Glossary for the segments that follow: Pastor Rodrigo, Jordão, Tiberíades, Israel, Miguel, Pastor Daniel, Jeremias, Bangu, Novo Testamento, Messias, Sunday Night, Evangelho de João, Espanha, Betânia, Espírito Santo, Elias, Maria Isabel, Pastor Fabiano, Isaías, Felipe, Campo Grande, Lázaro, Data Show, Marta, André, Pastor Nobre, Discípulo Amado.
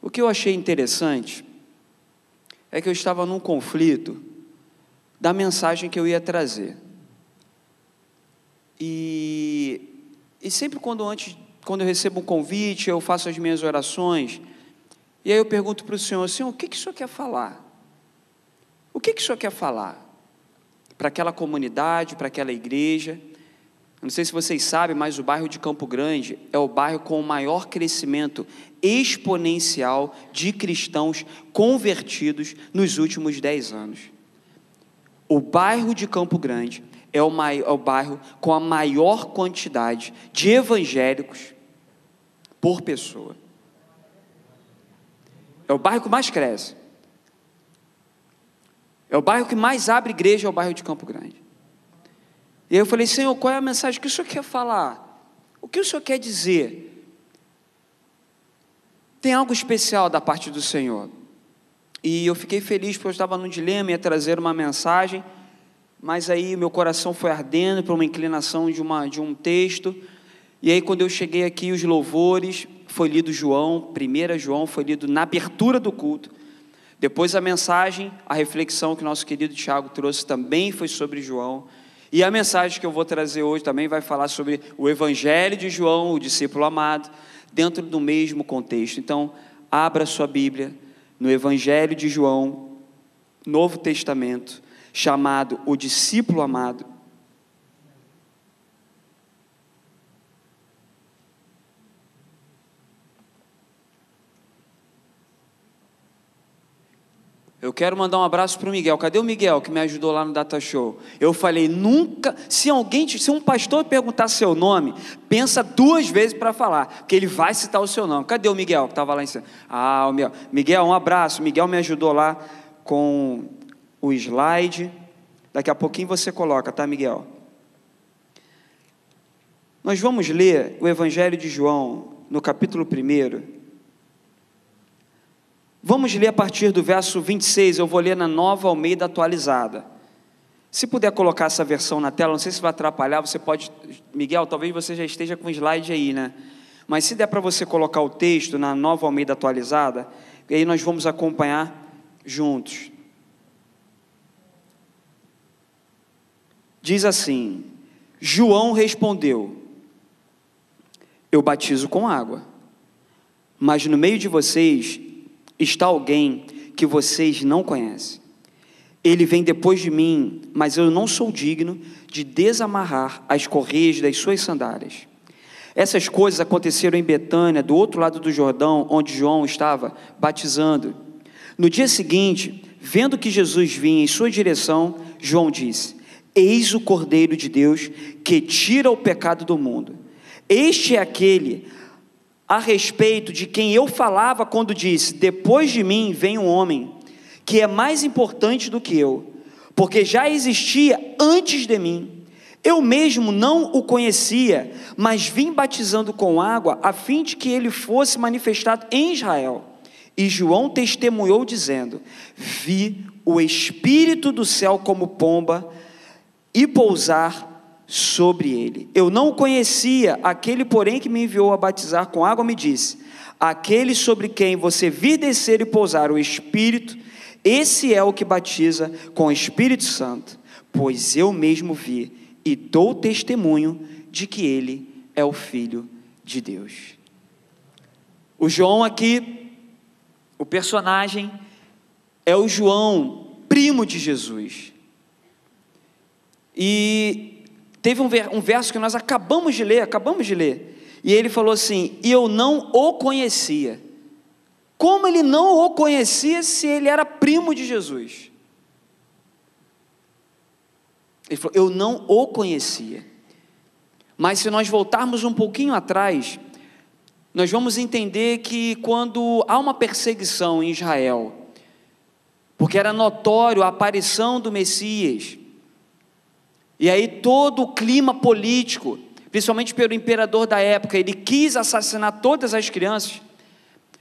O que eu achei interessante é que eu estava num conflito da mensagem que eu ia trazer. E sempre quando eu recebo um convite, eu faço as minhas orações, e aí eu pergunto para o Senhor, Senhor, o que que o Senhor quer falar? O que que o Senhor quer falar para aquela comunidade, para aquela igreja? Não sei se vocês sabem, mas o bairro de Campo Grande é o bairro com o maior crescimento exponencial de cristãos convertidos nos últimos 10 anos. O bairro de Campo Grande é o bairro com a maior quantidade de evangélicos por pessoa. É o bairro que mais cresce. É o bairro que mais abre igreja, é o bairro de Campo Grande. E aí eu falei, Senhor, qual é a mensagem que o Senhor quer falar? O que o Senhor quer dizer? Tem algo especial da parte do Senhor. E eu fiquei feliz, porque eu estava num dilema, ia trazer uma mensagem, mas aí meu coração foi ardendo para uma inclinação de um texto. E aí quando eu cheguei aqui, os louvores, foi lido João, 1 João, foi lido na abertura do culto. Depois a mensagem, a reflexão que nosso querido Tiago trouxe também foi sobre João. E a mensagem que eu vou trazer hoje também vai falar sobre o Evangelho de João, o discípulo amado, dentro do mesmo contexto. Então, abra sua Bíblia no Evangelho de João, Novo Testamento, chamado o discípulo amado. Eu quero mandar um abraço para o Miguel. Cadê o Miguel que me ajudou lá no Data Show? Eu falei, nunca... Se um pastor perguntar seu nome, pensa 2 vezes para falar, porque ele vai citar o seu nome. Cadê o Miguel que estava lá em cima? Ah, o Miguel. Miguel, um abraço. Miguel me ajudou lá com o slide. Daqui a pouquinho você coloca, tá, Miguel? Nós vamos ler o Evangelho de João, no capítulo 1. Vamos ler a partir do verso 26, eu vou ler na Nova Almeida atualizada. Se puder colocar essa versão na tela, não sei se vai atrapalhar, você pode... Miguel, talvez você já esteja com o slide aí, né? Mas se der para você colocar o texto na Nova Almeida atualizada, aí nós vamos acompanhar juntos. Diz assim, João respondeu, eu batizo com água, mas no meio de vocês... está alguém que vocês não conhecem. Ele vem depois de mim, mas eu não sou digno de desamarrar as correias das suas sandálias. Essas coisas aconteceram em Betânia, do outro lado do Jordão, onde João estava batizando. No dia seguinte, vendo que Jesus vinha em sua direção, João disse, eis o Cordeiro de Deus que tira o pecado do mundo. Este é aquele... a respeito de quem eu falava quando disse, depois de mim vem um homem, que é mais importante do que eu, porque já existia antes de mim, eu mesmo não o conhecia, mas vim batizando com água, a fim de que ele fosse manifestado em Israel. E João testemunhou dizendo, vi o Espírito do céu como pomba, e pousar sobre ele. Eu não o conhecia, aquele porém que me enviou a batizar com água me disse, aquele sobre quem você vir descer e pousar o Espírito, esse é o que batiza com o Espírito Santo, pois eu mesmo vi e dou testemunho de que ele é o Filho de Deus. O João aqui, o personagem, é o João, primo de Jesus. E teve um verso que nós acabamos de ler, e ele falou assim, e eu não o conhecia. Como ele não o conhecia se ele era primo de Jesus? Ele falou, eu não o conhecia. Mas se nós voltarmos um pouquinho atrás, nós vamos entender que quando há uma perseguição em Israel, porque era notório a aparição do Messias, e aí todo o clima político, principalmente pelo imperador da época, ele quis assassinar todas as crianças.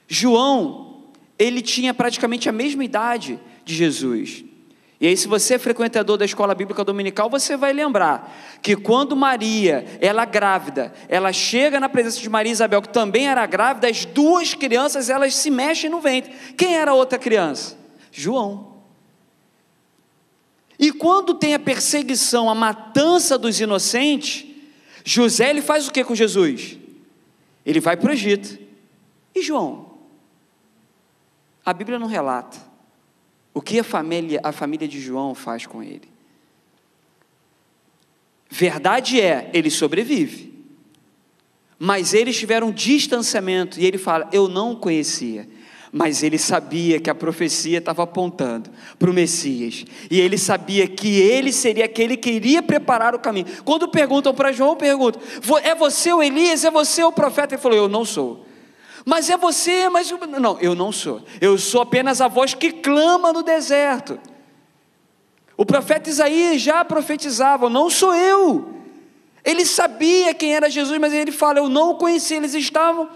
João, ele tinha praticamente a mesma idade de Jesus. E aí, se você é frequentador da escola bíblica dominical, você vai lembrar que quando Maria, ela grávida, ela chega na presença de Maria Isabel, que também era grávida, as duas crianças, elas se mexem no ventre. Quem era a outra criança? João. E quando tem a perseguição, a matança dos inocentes, José, ele faz o que com Jesus? Ele vai para o Egito. E João? A Bíblia não relata o que a família de João faz com ele. Verdade é, ele sobrevive. Mas eles tiveram um distanciamento e ele fala, eu não o conhecia. Mas ele sabia que a profecia estava apontando para o Messias. E ele sabia que ele seria aquele que iria preparar o caminho. Quando perguntam para João, perguntam, é você o Elias? É você o profeta? Ele falou, eu não sou. Mas é você, mas... Não, eu não sou. Eu sou apenas a voz que clama no deserto. O profeta Isaías já profetizava, não sou eu. Ele sabia quem era Jesus, mas ele fala, eu não o conheci. Eles estavam...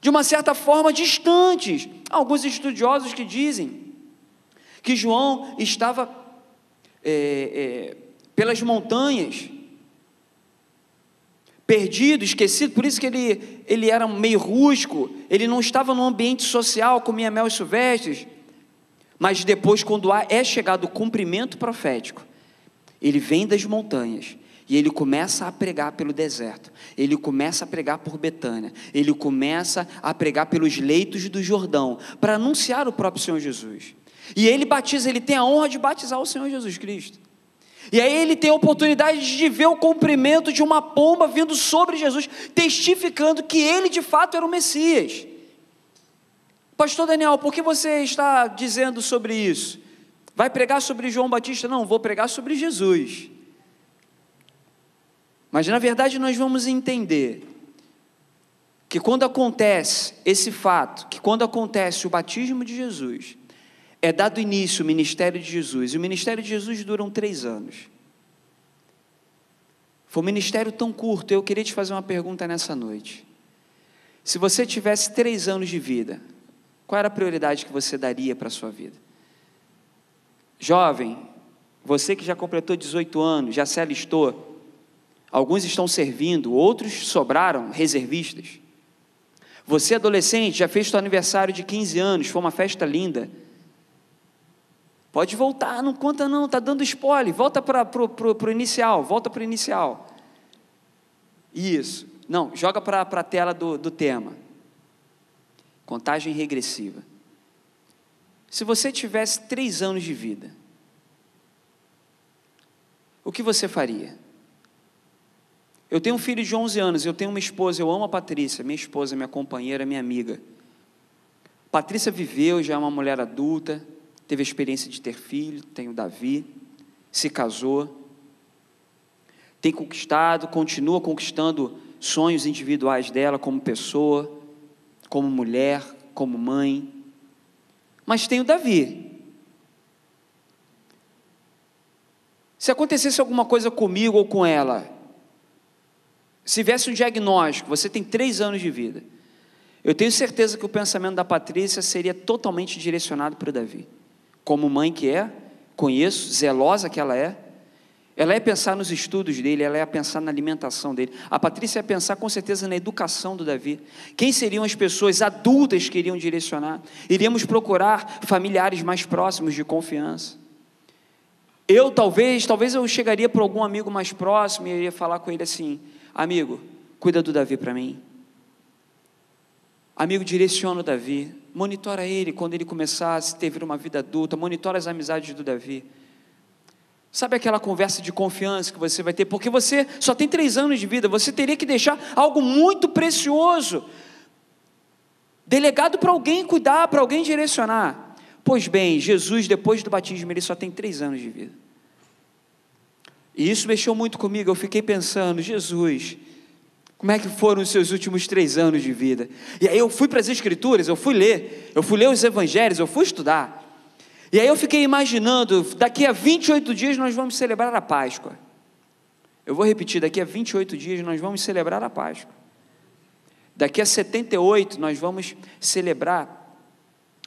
de uma certa forma, distantes. Há alguns estudiosos que dizem que João estava pelas montanhas, perdido, esquecido, por isso que ele era meio rústico, ele não estava num ambiente social, comia mel e silvestres, mas depois, quando é chegado o cumprimento profético, ele vem das montanhas, e ele começa a pregar pelo deserto, ele começa a pregar por Betânia, ele começa a pregar pelos leitos do Jordão, para anunciar o próprio Senhor Jesus. E ele batiza, ele tem a honra de batizar o Senhor Jesus Cristo. E aí ele tem a oportunidade de ver o cumprimento de uma pomba vindo sobre Jesus, testificando que ele de fato era o Messias. Pastor Daniel, por que você está dizendo sobre isso? Vai pregar sobre João Batista? Não, vou pregar sobre Jesus. Mas, na verdade, nós vamos entender que quando acontece esse fato, que quando acontece o batismo de Jesus, é dado início ao ministério de Jesus. E o ministério de Jesus durou 3 anos. Foi um ministério tão curto. Eu queria te fazer uma pergunta nessa noite. Se você tivesse 3 anos de vida, qual era a prioridade que você daria para a sua vida? Jovem, você que já completou 18 anos, já se alistou, alguns estão servindo, outros sobraram, reservistas. Você, adolescente, já fez seu aniversário de 15 anos, foi uma festa linda. Pode voltar, não conta não, está dando spoiler, volta para o inicial, volta para o inicial. Isso, não, joga para a tela do tema. Contagem regressiva. Se você tivesse 3 anos de vida, o que você faria? Eu tenho um filho de 11 anos, eu tenho uma esposa, eu amo a Patrícia, minha esposa, minha companheira, minha amiga. Patrícia viveu, já é uma mulher adulta, teve a experiência de ter filho, tem o Davi, se casou, tem conquistado, continua conquistando sonhos individuais dela como pessoa, como mulher, como mãe. Mas tem o Davi. Se acontecesse alguma coisa comigo ou com ela, se viesse um diagnóstico, você tem 3 anos de vida, eu tenho certeza que o pensamento da Patrícia seria totalmente direcionado para o Davi. Como mãe que é, conheço, zelosa que ela é pensar nos estudos dele, ela é pensar na alimentação dele. A Patrícia é pensar com certeza na educação do Davi. Quem seriam as pessoas adultas que iriam direcionar? Iríamos procurar familiares mais próximos de confiança. Eu talvez eu chegaria para algum amigo mais próximo e iria falar com ele assim, amigo, cuida do Davi para mim. Amigo, direciona o Davi. Monitora ele quando ele começar a ter uma vida adulta. Monitora as amizades do Davi. Sabe aquela conversa de confiança que você vai ter? Porque você só tem 3 anos de vida. Você teria que deixar algo muito precioso delegado para alguém cuidar, para alguém direcionar. Pois bem, Jesus, depois do batismo, ele só tem 3 anos de vida. E isso mexeu muito comigo, eu fiquei pensando, Jesus, como é que foram os seus últimos 3 anos de vida? E aí eu fui para as Escrituras, eu fui ler os Evangelhos, eu fui estudar. E aí eu fiquei imaginando, daqui a 28 dias nós vamos celebrar a Páscoa. Eu vou repetir, daqui a 28 dias nós vamos celebrar a Páscoa. Daqui a 78 nós vamos celebrar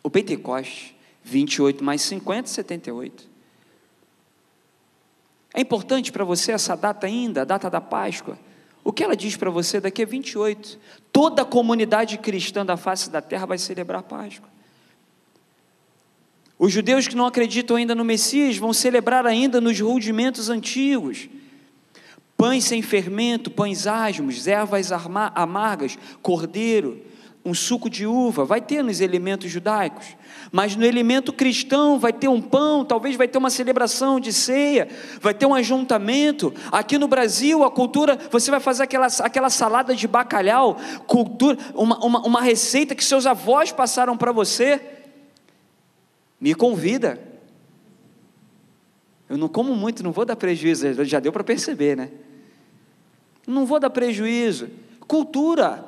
o Pentecoste, 28 mais 50, 78. É importante para você essa data ainda, a data da Páscoa? O que ela diz para você daqui a 28? Toda a comunidade cristã da face da terra vai celebrar a Páscoa. Os judeus que não acreditam ainda no Messias vão celebrar ainda nos rudimentos antigos. Pães sem fermento, pães asmos, ervas amargas, cordeiro, um suco de uva, vai ter nos elementos judaicos, mas no elemento cristão vai ter um pão, talvez vai ter uma celebração de ceia, vai ter um ajuntamento. Aqui no Brasil, a cultura, você vai fazer aquela salada de bacalhau, cultura, uma receita que seus avós passaram para você. Me convida. Eu não como muito, não vou dar prejuízo, já deu para perceber, né? Não vou dar prejuízo. Cultura.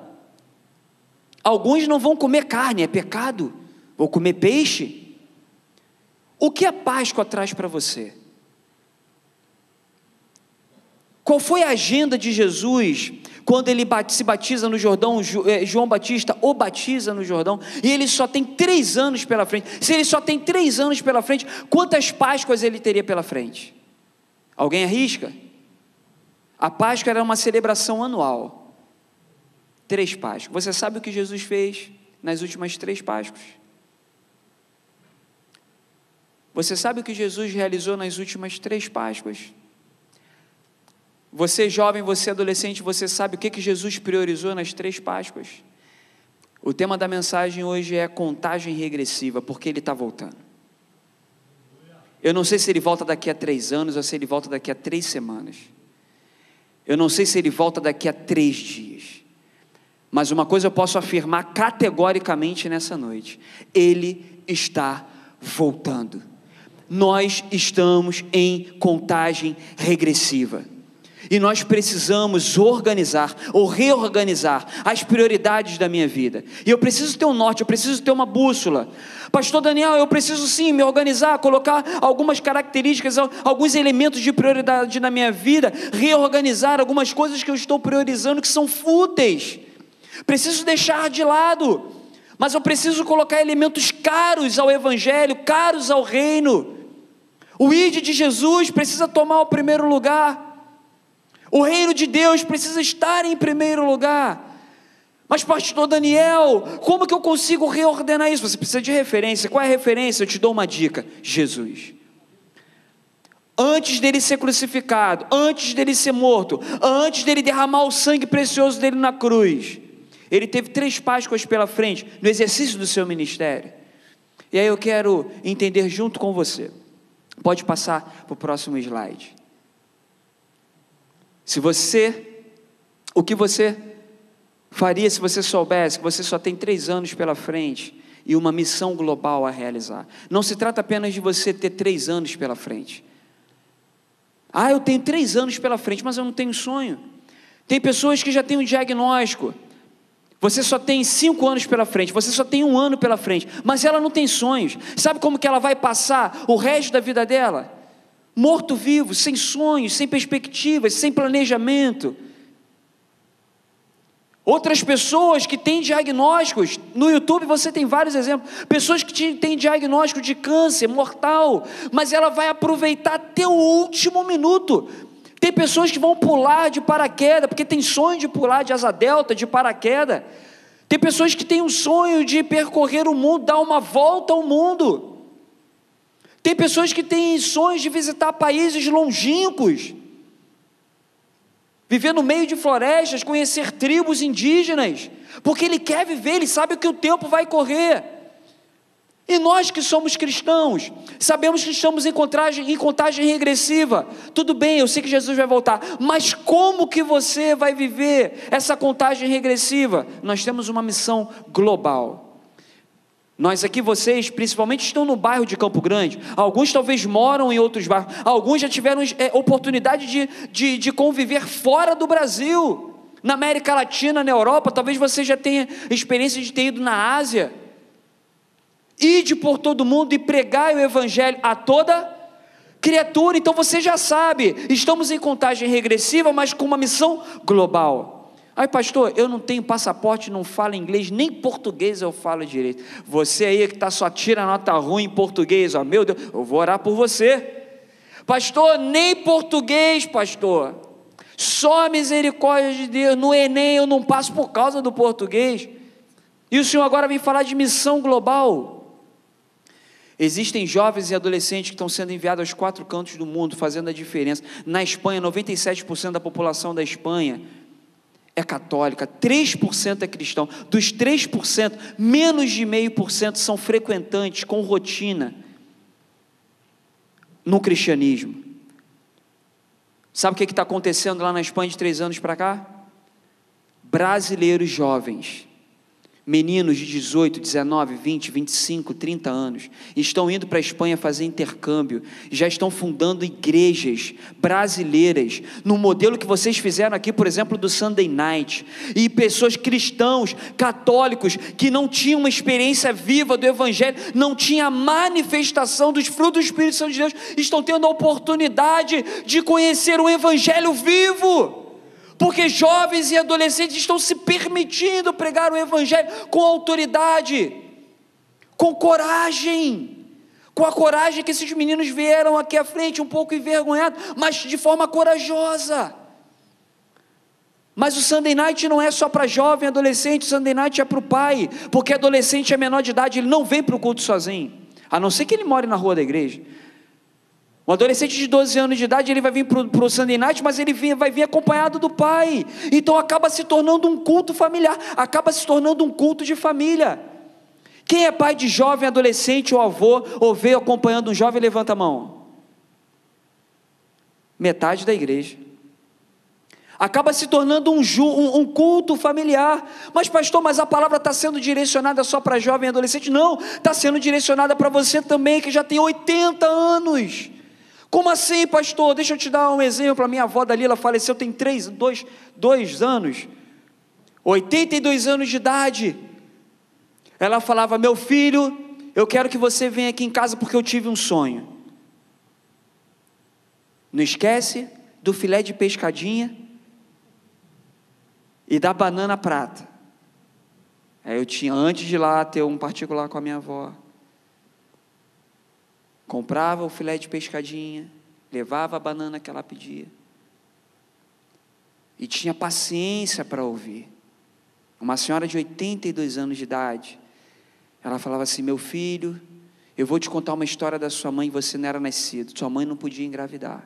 Alguns não vão comer carne, é pecado. Vão comer peixe. O que a Páscoa traz para você? Qual foi a agenda de Jesus quando ele se batiza no Jordão? João Batista o batiza no Jordão, e ele só tem 3 anos pela frente. Se ele só tem 3 anos pela frente, quantas Páscoas ele teria pela frente? Alguém arrisca? A Páscoa era uma celebração anual. 3 Páscoas. Você sabe o que Jesus fez nas últimas 3 Páscoas? Você sabe o que Jesus realizou nas últimas 3 Páscoas? Você jovem, você adolescente, você sabe o que Jesus priorizou nas 3 Páscoas? O tema da mensagem hoje é contagem regressiva, porque ele está voltando. Eu não sei se ele volta daqui a 3 anos, ou se ele volta daqui a 3 semanas. Eu não sei se ele volta daqui a 3 dias. Mas uma coisa eu posso afirmar categoricamente nessa noite: ele está voltando. Nós estamos em contagem regressiva. E nós precisamos organizar ou reorganizar as prioridades da minha vida. E eu preciso ter um norte, eu preciso ter uma bússola. Pastor Daniel, eu preciso sim me organizar, colocar algumas características, alguns elementos de prioridade na minha vida, reorganizar algumas coisas que eu estou priorizando que são fúteis. Preciso deixar de lado, mas eu preciso colocar elementos caros ao Evangelho, caros ao reino. O ID de Jesus precisa tomar o primeiro lugar. O reino de Deus precisa estar em primeiro lugar. Mas pastor Daniel, como que eu consigo reordenar isso? Você precisa de referência. Qual é a referência? Eu te dou uma dica: Jesus. Antes dele ser crucificado, antes dele ser morto, antes dele derramar o sangue precioso dele na cruz, ele teve 3 Páscoas pela frente, no exercício do seu ministério. E aí eu quero entender junto com você. Pode passar para o próximo slide. O que você faria se você soubesse que você só tem 3 anos pela frente e uma missão global a realizar? Não se trata apenas de você ter 3 anos pela frente. Ah, eu tenho 3 anos pela frente, mas eu não tenho sonho. Tem pessoas que já têm um diagnóstico. Você só tem 5 anos pela frente, você só tem 1 ano pela frente, mas ela não tem sonhos. Sabe como que ela vai passar o resto da vida dela? Morto-vivo, sem sonhos, sem perspectivas, sem planejamento. Outras pessoas que têm diagnósticos, no YouTube você tem vários exemplos, pessoas que têm diagnóstico de câncer mortal, mas ela vai aproveitar até o último minuto. Tem pessoas que vão pular de paraquedas, porque tem sonho de pular de asa delta, de paraquedas. Tem pessoas que têm um sonho de percorrer o mundo, dar uma volta ao mundo. Tem pessoas que têm sonhos de visitar países longínquos, viver no meio de florestas, conhecer tribos indígenas, porque ele quer viver, ele sabe que o tempo vai correr. E nós que somos cristãos, sabemos que estamos em contagem regressiva. Tudo bem, eu sei que Jesus vai voltar, mas como que você vai viver essa contagem regressiva? Nós temos uma missão global. Nós aqui, vocês, principalmente estão no bairro de Campo Grande, alguns talvez moram em outros bairros, alguns já tiveram oportunidade de conviver fora do Brasil, na América Latina, na Europa, talvez você já tenha experiência de ter ido na Ásia. Ide por todo mundo e pregai o Evangelho a toda criatura. Então você já sabe, estamos em contagem regressiva, mas com uma missão global. Aí pastor, eu não tenho passaporte, não falo inglês, nem português eu falo direito. Você aí que só tira nota ruim em português, ó, meu Deus, eu vou orar por você. Pastor, nem português, pastor. Só a misericórdia de Deus. No Enem eu não passo por causa do português. E o senhor agora vem falar de missão global. Existem jovens e adolescentes que estão sendo enviados aos 4 cantos do mundo, fazendo a diferença. Na Espanha, 97% da população da Espanha é católica, 3% é cristão. Dos 3%, menos de 0,5% são frequentantes, com rotina, no cristianismo. Sabe o que está acontecendo lá na Espanha de 3 anos para cá? Brasileiros jovens, meninos de 18, 19, 20, 25, 30 anos, estão indo para a Espanha fazer intercâmbio, já estão fundando igrejas brasileiras, no modelo que vocês fizeram aqui, por exemplo, do Sunday Night, e pessoas cristãos, católicos, que não tinham uma experiência viva do Evangelho, não tinham a manifestação dos frutos do Espírito Santo de Deus, estão tendo a oportunidade de conhecer o Evangelho vivo, porque jovens e adolescentes estão se permitindo pregar o Evangelho com autoridade, com coragem, com a coragem que esses meninos vieram aqui à frente, um pouco envergonhados, mas de forma corajosa. Mas o Sunday Night não é só para jovem e adolescente, o Sunday Night é para o pai, porque adolescente é menor de idade, ele não vem para o culto sozinho, a não ser que ele more na rua da igreja. Um adolescente de 12 anos de idade, ele vai vir para o Sunday Night, mas ele vai vir acompanhado do pai, então acaba se tornando um culto familiar, acaba se tornando um culto de família. Quem é pai de jovem, adolescente, ou avô, ou veio acompanhando um jovem, levanta a mão. Metade da igreja. Acaba se tornando um culto familiar. Mas pastor, mas a palavra está sendo direcionada só para jovem e adolescente? Não, está sendo direcionada para você também, que já tem 80 anos, Como assim, pastor? Deixa eu te dar um exemplo. A minha avó Dalila faleceu, tem 2 anos, 82 anos de idade. Ela falava: meu filho, eu quero que você venha aqui em casa porque eu tive um sonho. Não esquece do filé de pescadinha e da banana prata. Aí eu tinha, antes de ir lá ter um particular com a minha avó, comprava o filé de pescadinha, levava a banana que ela pedia, e tinha paciência para ouvir. Uma senhora de 82 anos de idade, ela falava assim: meu filho, eu vou te contar uma história da sua mãe, você não era nascido, sua mãe não podia engravidar,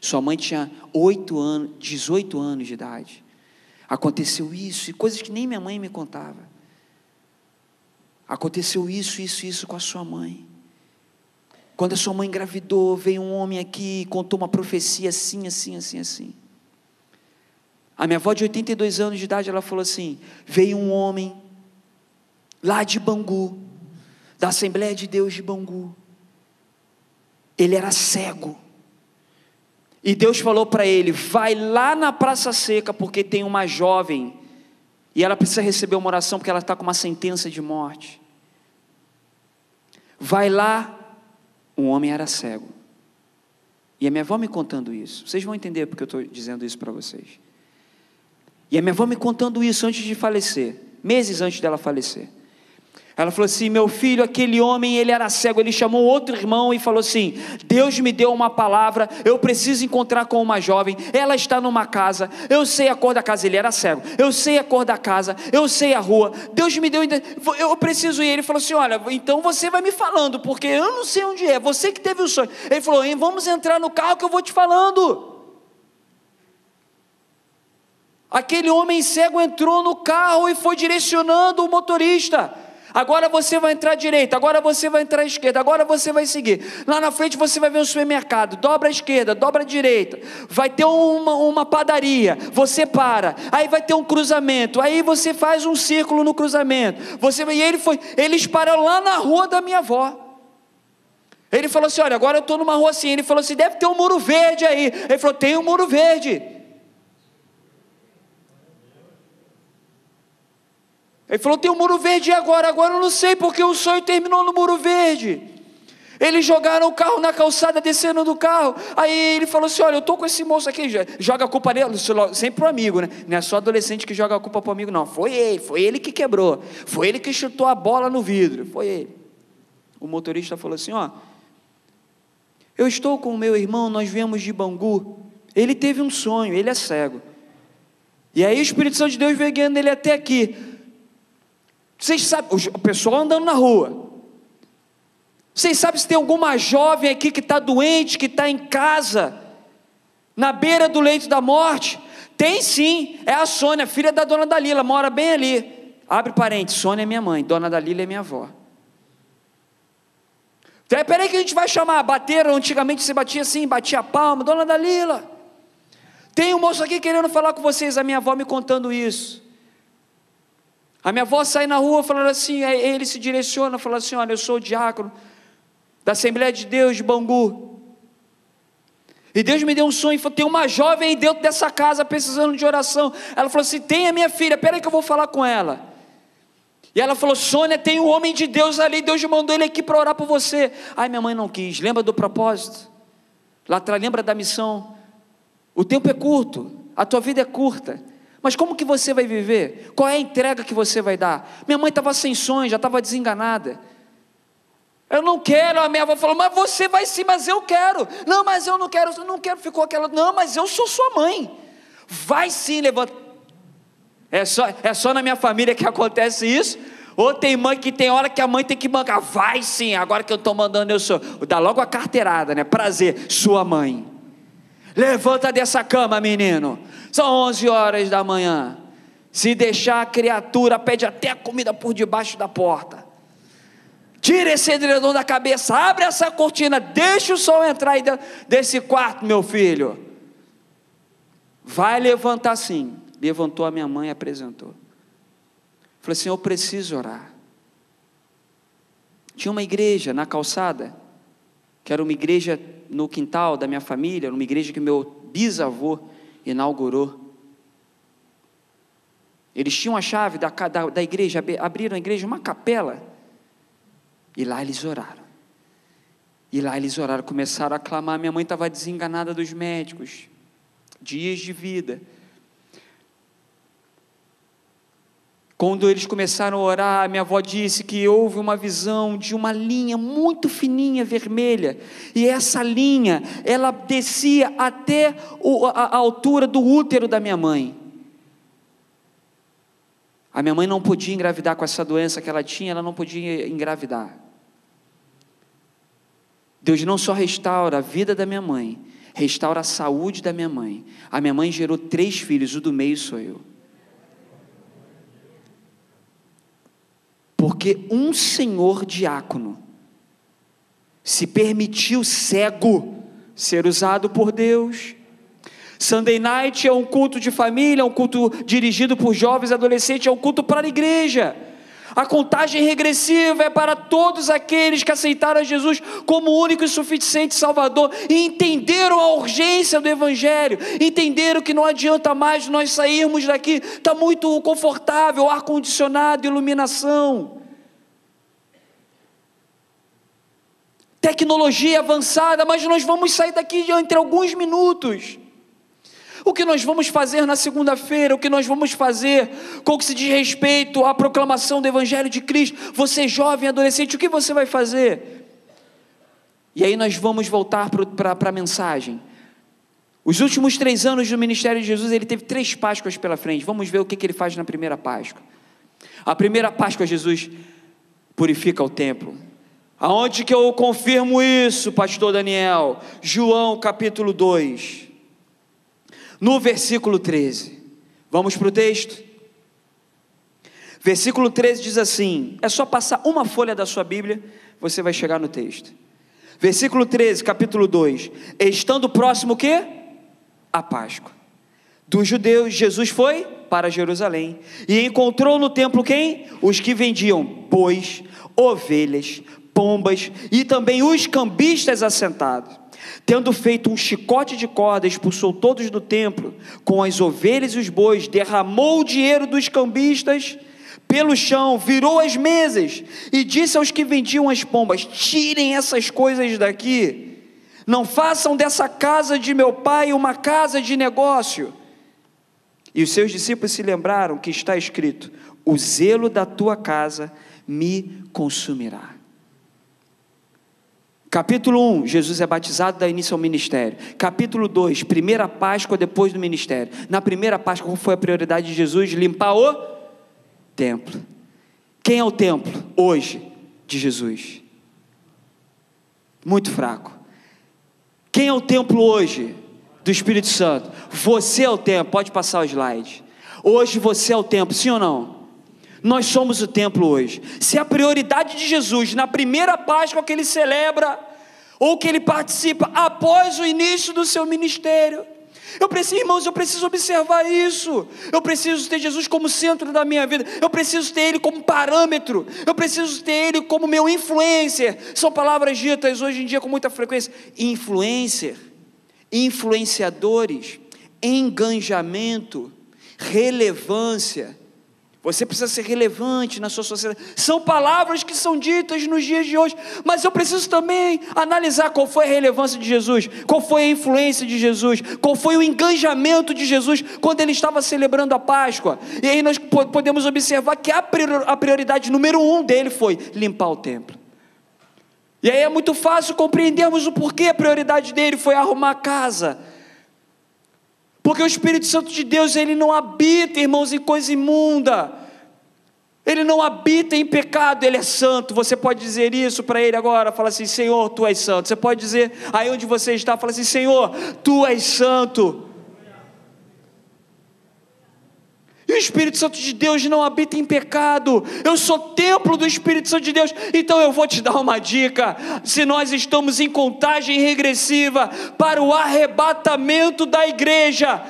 sua mãe tinha 18 anos de idade, aconteceu isso, e coisas que nem minha mãe me contava, aconteceu isso com a sua mãe. Quando a sua mãe engravidou, veio um homem aqui e contou uma profecia assim. A minha avó de 82 anos de idade, ela falou assim: veio um homem lá de Bangu, da Assembleia de Deus de Bangu. Ele era cego. E Deus falou para ele: vai lá na Praça Seca, porque tem uma jovem, e ela precisa receber uma oração, porque ela está com uma sentença de morte. Vai lá. Um homem era cego. E a minha avó me contando isso. Vocês vão entender porque eu estou dizendo isso para vocês. E a minha avó me contando isso antes de falecer. Meses antes dela falecer. Ela falou assim: meu filho, aquele homem, ele era cego. Ele chamou outro irmão e falou assim: Deus me deu uma palavra, eu preciso encontrar com uma jovem, ela está numa casa, eu sei a cor da casa. Ele era cego. Eu sei a cor da casa, eu sei a rua, Deus me deu, eu preciso ir. Ele falou assim: olha, então você vai me falando, porque eu não sei onde é, você que teve o sonho. Ele falou: hein, vamos entrar no carro que eu vou te falando. Aquele homem cego entrou no carro e foi direcionando o motorista: agora você vai entrar à direita, agora você vai entrar à esquerda, agora você vai seguir. Lá na frente você vai ver um supermercado, dobra à esquerda, dobra à direita. Vai ter uma padaria, você para. Aí vai ter um cruzamento, aí você faz um círculo no cruzamento. Eles pararam lá na rua da minha avó. Ele falou assim: olha, agora eu estou numa rua assim. Ele falou assim: deve ter um muro verde aí. Ele falou: tem um muro verde. Ele falou: tem um muro verde agora, eu não sei porque o sonho terminou no muro verde. Eles jogaram o carro na calçada, descendo do carro. Aí ele falou assim: olha, eu estou com esse moço aqui, joga a culpa nele, sempre para o amigo, né? Não é só adolescente que joga a culpa para o amigo, não. Foi ele que quebrou, foi ele que chutou a bola no vidro, foi ele. O motorista falou assim: ó, Eu estou com o meu irmão, nós viemos de Bangu. Ele teve um sonho, ele é cego. E aí o Espírito Santo de Deus veio guiando ele até aqui. Vocês sabem, o pessoal andando na rua. Vocês sabem se tem alguma jovem aqui que está doente, que está em casa, na beira do leito da morte? Tem sim, é a Sônia, filha da dona Dalila, mora bem ali. Abre parênteses, Sônia é minha mãe, dona Dalila é minha avó. Então, peraí que a gente vai chamar, bateram, antigamente você batia assim, batia a palma, dona Dalila. Tem um moço aqui querendo falar com vocês, a minha avó me contando isso. A minha avó sai na rua falando assim, aí ele se direciona, fala assim, olha, eu sou o diácono da Assembleia de Deus de Bangu. E Deus me deu um sonho, falou, tem uma jovem aí dentro dessa casa precisando de oração. Ela falou assim, tem a minha filha, peraí que eu vou falar com ela. E ela falou, Sônia, tem um homem de Deus ali, Deus mandou ele aqui para orar por você. Ai, minha mãe não quis, lembra do propósito? Lá atrás, lembra da missão? O tempo é curto, a tua vida é curta, mas como que você vai viver? Qual é a entrega que você vai dar? Minha mãe estava sem sonho, já estava desenganada. Eu não quero, a minha avó falou, mas você vai sim, mas eu quero. Não, mas eu não quero, ficou aquela, não, mas eu sou sua mãe. Vai sim, levanta. É só na minha família que acontece isso? Ou tem mãe que tem hora que a mãe tem que bancar? Vai sim, agora que eu estou mandando, eu sou. Dá logo a carteirada, né? Prazer, sua mãe. Levanta dessa cama, menino. São 11 horas da manhã. Se deixar a criatura, pede até a comida por debaixo da porta. Tira esse edredom da cabeça, abre essa cortina, deixa o sol entrar aí dentro desse quarto, meu filho. Vai levantar sim. Levantou a minha mãe e apresentou. Falei assim, eu preciso orar. Tinha uma igreja na calçada, que era uma igreja no quintal da minha família, uma igreja que meu bisavô inaugurou. Eles tinham a chave da igreja, abriram a igreja, uma capela, e lá eles oraram. Começaram a clamar. Minha mãe estava desenganada dos médicos, dias de vida. Quando eles começaram a orar, minha avó disse que houve uma visão de uma linha muito fininha, vermelha. E essa linha, ela descia até a altura do útero da minha mãe. A minha mãe não podia engravidar com essa doença que ela tinha, ela não podia engravidar. Deus não só restaura a vida da minha mãe, restaura a saúde da minha mãe. A minha mãe gerou 3 filhos, o do meio sou eu. Porque um senhor diácono se permitiu cego ser usado por Deus. Sunday Night é um culto de família, é um culto dirigido por jovens e adolescentes, é um culto para a igreja. A contagem regressiva é para todos aqueles que aceitaram Jesus como único e suficiente Salvador e entenderam a urgência do Evangelho, entenderam que não adianta mais nós sairmos daqui, está muito confortável, ar-condicionado, iluminação. Tecnologia avançada, mas nós vamos sair daqui entre alguns minutos. O que nós vamos fazer na segunda-feira, o que nós vamos fazer com o que se diz respeito à proclamação do Evangelho de Cristo, você jovem, adolescente, o que você vai fazer? E aí nós vamos voltar para a mensagem. Os últimos 3 anos do ministério de Jesus, ele teve 3 Páscoas pela frente. Vamos ver o que ele faz na primeira Páscoa. A primeira Páscoa, Jesus purifica o templo. Aonde que eu confirmo isso, pastor Daniel? João capítulo 2. No versículo 13, vamos para o texto? Versículo 13 diz assim, é só passar uma folha da sua Bíblia, você vai chegar no texto. Versículo 13, capítulo 2, estando próximo o quê? A Páscoa. Dos judeus, Jesus foi para Jerusalém, e encontrou no templo quem? Os que vendiam bois, ovelhas, pombas, e também os cambistas assentados. Tendo feito um chicote de corda, expulsou todos do templo, com as ovelhas e os bois, derramou o dinheiro dos cambistas pelo chão, virou as mesas, e disse aos que vendiam as pombas, tirem essas coisas daqui, não façam dessa casa de meu pai uma casa de negócio. E os seus discípulos se lembraram que está escrito, o zelo da tua casa me consumirá. Capítulo 1, Jesus é batizado, dá início ao ministério. Capítulo 2, primeira Páscoa depois do ministério. Na primeira Páscoa, qual foi a prioridade de Jesus? Limpar o templo. Quem é o templo hoje de Jesus? Muito fraco. Quem é o templo hoje do Espírito Santo? Você é o templo, pode passar o slide. Hoje você é o templo, sim ou não? Nós somos o templo hoje. Se a prioridade de Jesus na primeira Páscoa que ele celebra, ou que ele participa após o início do seu ministério, eu preciso, irmãos, eu preciso observar isso. Eu preciso ter Jesus como centro da minha vida. Eu preciso ter Ele como parâmetro. Eu preciso ter Ele como meu influencer. São palavras ditas hoje em dia com muita frequência. Influencer, influenciadores, engajamento, relevância. Você precisa ser relevante na sua sociedade. São palavras que são ditas nos dias de hoje, mas eu preciso também analisar qual foi a relevância de Jesus, qual foi a influência de Jesus, qual foi o engajamento de Jesus quando Ele estava celebrando a Páscoa. E aí nós podemos observar que a prioridade número 1 dele foi limpar o templo. E aí é muito fácil compreendermos o porquê a prioridade dele foi arrumar a casa. Porque o Espírito Santo de Deus, ele não habita, irmãos, em coisa imunda. Ele não habita em pecado, ele é santo. Você pode dizer isso para ele agora, fala assim: Senhor, tu és santo. Você pode dizer, aí onde você está, fala assim: Senhor, tu és santo. E o Espírito Santo de Deus não habita em pecado. Eu sou templo do Espírito Santo de Deus. Então eu vou te dar uma dica: se nós estamos em contagem regressiva para o arrebatamento da igreja,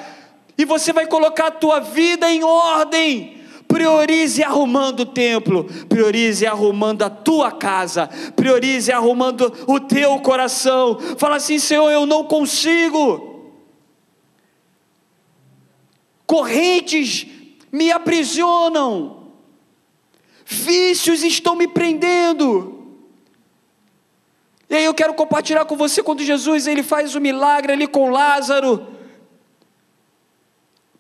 e você vai colocar a tua vida em ordem, priorize arrumando o templo, priorize arrumando a tua casa, priorize arrumando o teu coração. Fala assim: Senhor, eu não consigo. Correntes me aprisionam, vícios estão me prendendo. E aí eu quero compartilhar com você quando Jesus, ele faz o milagre ali com Lázaro,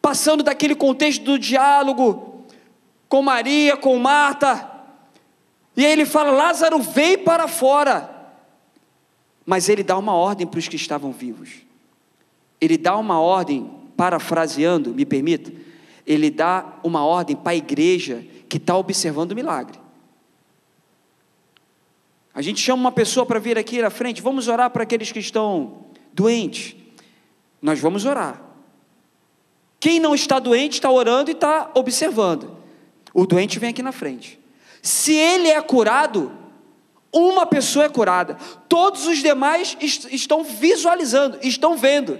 passando daquele contexto do diálogo com Maria, com Marta, e aí ele fala: Lázaro, vem para fora. Mas ele dá uma ordem para os que estavam vivos. Ele dá uma ordem, parafraseando, me permita, ele dá uma ordem para a igreja que está observando o milagre. A gente chama uma pessoa para vir aqui na frente: vamos orar para aqueles que estão doentes. Nós vamos orar. Quem não está doente está orando e está observando. O doente vem aqui na frente. Se ele é curado, uma pessoa é curada. Todos os demais estão visualizando, estão vendo.